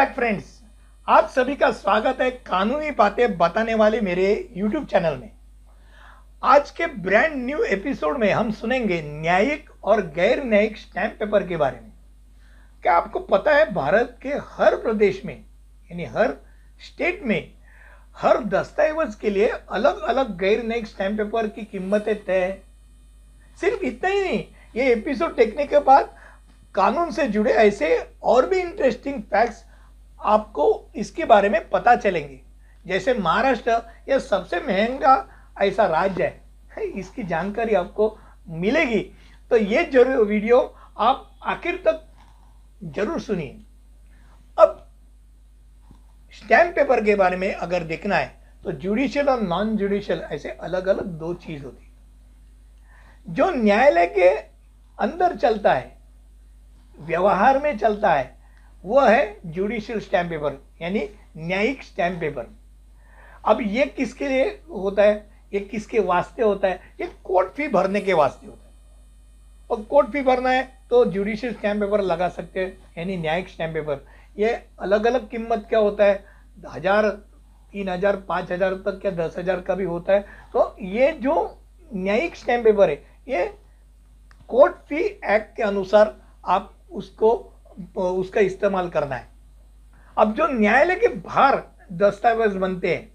Back friends, आप सभी का स्वागत है कानूनी बातें बताने वाले मेरे YouTube चैनल में। आज के ब्रांड न्यू एपिसोड में हम सुनेंगे न्यायिक और गैर न्यायिक स्टैंप पेपर के बारे में। क्या आपको पता है भारत के हर प्रदेश में यानी हर स्टेट में हर दस्तावेज के लिए अलग अलग गैर न्यायिक स्टैंप पेपर की कीमतें तय है। सिर्फ इतना ही नहीं, ये एपिसोड देखने के बाद कानून से जुड़े ऐसे और भी इंटरेस्टिंग फैक्ट्स आपको इसके बारे में पता चलेंगे। जैसे महाराष्ट्र यह सबसे महंगा ऐसा राज्य है, इसकी जानकारी आपको मिलेगी। तो ये जरूर वीडियो आप आखिर तक जरूर सुनिए। अब स्टैम्प पेपर के बारे में अगर देखना है तो जुडिशियल और नॉन जुडिशियल ऐसे अलग अलग दो चीज होती है। जो न्यायालय के अंदर चलता है, व्यवहार में चलता है, वह है जुडिशियल स्टैम्प पेपर यानी न्यायिक स्टैम्प पेपर। अब ये किसके लिए होता है, ये किसके वास्ते होता है? ये कोर्ट फी भरने के वास्ते होता है। और कोर्ट फी भरना है तो जुडिशियल स्टैम्प पेपर लगा सकते हैं यानी न्यायिक स्टैम्प पेपर। ये अलग अलग कीमत क्या होता है, 1000, 3000, 5000 तक या 10000 का भी होता है। तो ये जो न्यायिक स्टैम्प पेपर है ये कोर्ट फी एक्ट के अनुसार आप उसका इस्तेमाल करना है। अब जो न्यायालय के बाहर दस्तावेज बनते हैं,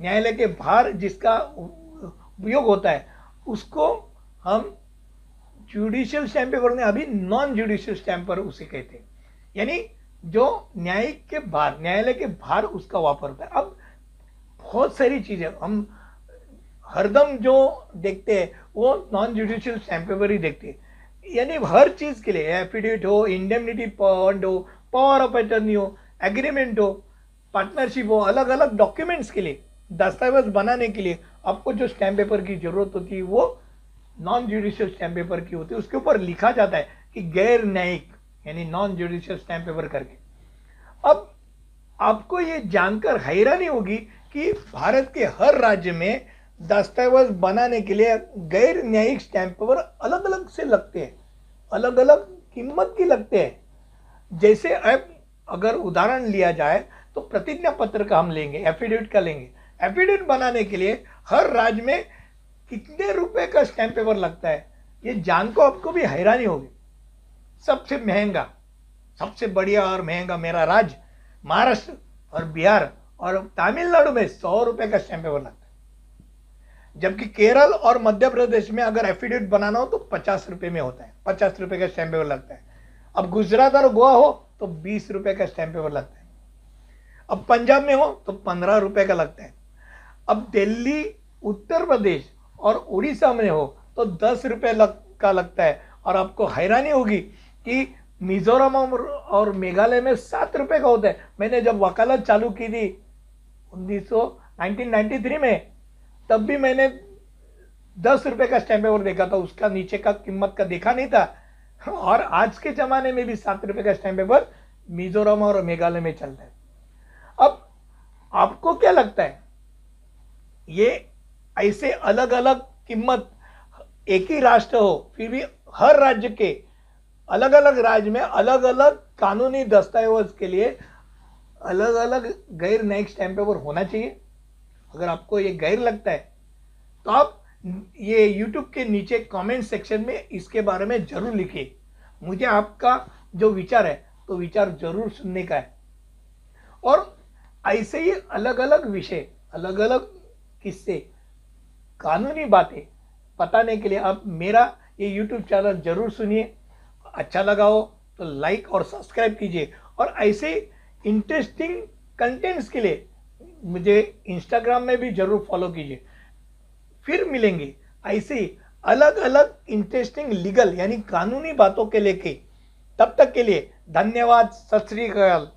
न्यायालय के बाहर जिसका उपयोग होता है, उसको हम जुडिशियल स्टैम्प पेपर में अभी नॉन जुडिशियल स्टैम्प पेपर उसे कहते हैं, यानी जो न्यायिक के बाहर, न्यायालय के बाहर उसका वापरता है। अब बहुत सारी चीजें हम हरदम जो देखते हैं वो नॉन जुडिशियल स्टैम्प पेपर ही देखते हैं, यानी हर चीज के लिए, एफिडेविट हो, इंडेमनिटी बॉन्ड हो, पावर ऑफ अटॉर्नी हो, एग्रीमेंट हो, पार्टनरशिप हो, अलग अलग डॉक्यूमेंट्स के लिए, दस्तावेज बनाने के लिए आपको जो स्टैम्प पेपर की जरूरत होती है वो नॉन जुडिशियल स्टैम्प पेपर की होती है। उसके ऊपर लिखा जाता है कि गैर न्यायिक यानी नॉन जुडिशियल स्टैम्प पेपर करके। अब आपको ये जानकर हैरानी होगी कि भारत के हर राज्य में दस्तावेज बनाने के लिए गैर न्यायिक स्टैम्प पेपर अलग अलग से लगते हैं, अलग अलग कीमत की लगते हैं। जैसे अब अगर उदाहरण लिया जाए तो प्रतिज्ञा पत्र का हम लेंगे, एफिडेविट का लेंगे। एफिडेविट बनाने के लिए हर राज्य में कितने रुपए का स्टैम्प पेपर लगता है ये जानकर आपको भी हैरानी होगी। सबसे महंगा, सबसे बढ़िया और महंगा मेरा राज्य महाराष्ट्र और बिहार और तमिलनाडु में 100 रुपये का स्टैम्प पेपर लगता है, जबकि केरल और मध्य प्रदेश में अगर एफिडेविट बनाना हो तो 50 रुपये में होता है, 50 रुपये का स्टैम्प पेपर लगता है। अब गुजरात और गोवा हो तो 20 रुपये का स्टैम्प पेपर लगता है। अब पंजाब में हो तो 15 रुपये का लगता है। अब दिल्ली, उत्तर प्रदेश और उड़ीसा में हो तो 10 रुपये का लगता है। और आपको हैरानी होगी कि मिजोरम और मेघालय में 7 रुपये का होता है। मैंने जब वकालत चालू की थी 1993 में, तब भी मैंने 10 रुपये का स्टैम्प पेपर देखा था, उसका नीचे का कीमत का देखा नहीं था। और आज के ज़माने में भी 7 रुपये का स्टैम्प पेपर मिजोरम और मेघालय में चलता है। अब आपको क्या लगता है, ये ऐसे अलग अलग कीमत, एक ही राष्ट्र हो फिर भी हर राज्य के अलग अलग राज्य में अलग अलग कानूनी दस्तावेज के लिए अलग अलग गैर न्यायिक स्टैम्प पेपर होना चाहिए? अगर आपको ये गैर लगता है तो आप ये YouTube के नीचे कमेंट सेक्शन में इसके बारे में जरूर लिखिए। मुझे आपका जो विचार है तो विचार जरूर सुनने का है। और ऐसे ही अलग अलग विषय, अलग अलग किस्से, कानूनी बातें बताने के लिए आप मेरा ये YouTube चैनल जरूर सुनिए। अच्छा लगा हो तो लाइक और सब्सक्राइब कीजिए। और ऐसे इंटरेस्टिंग कंटेंट्स के लिए मुझे इंस्टाग्राम में भी जरूर फॉलो कीजिए। फिर मिलेंगे ऐसे ही अलग अलग इंटरेस्टिंग लीगल यानी कानूनी बातों के लेके। तब तक के लिए धन्यवाद। सत श्री अकाल।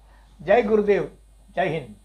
जय गुरुदेव। जय हिंद।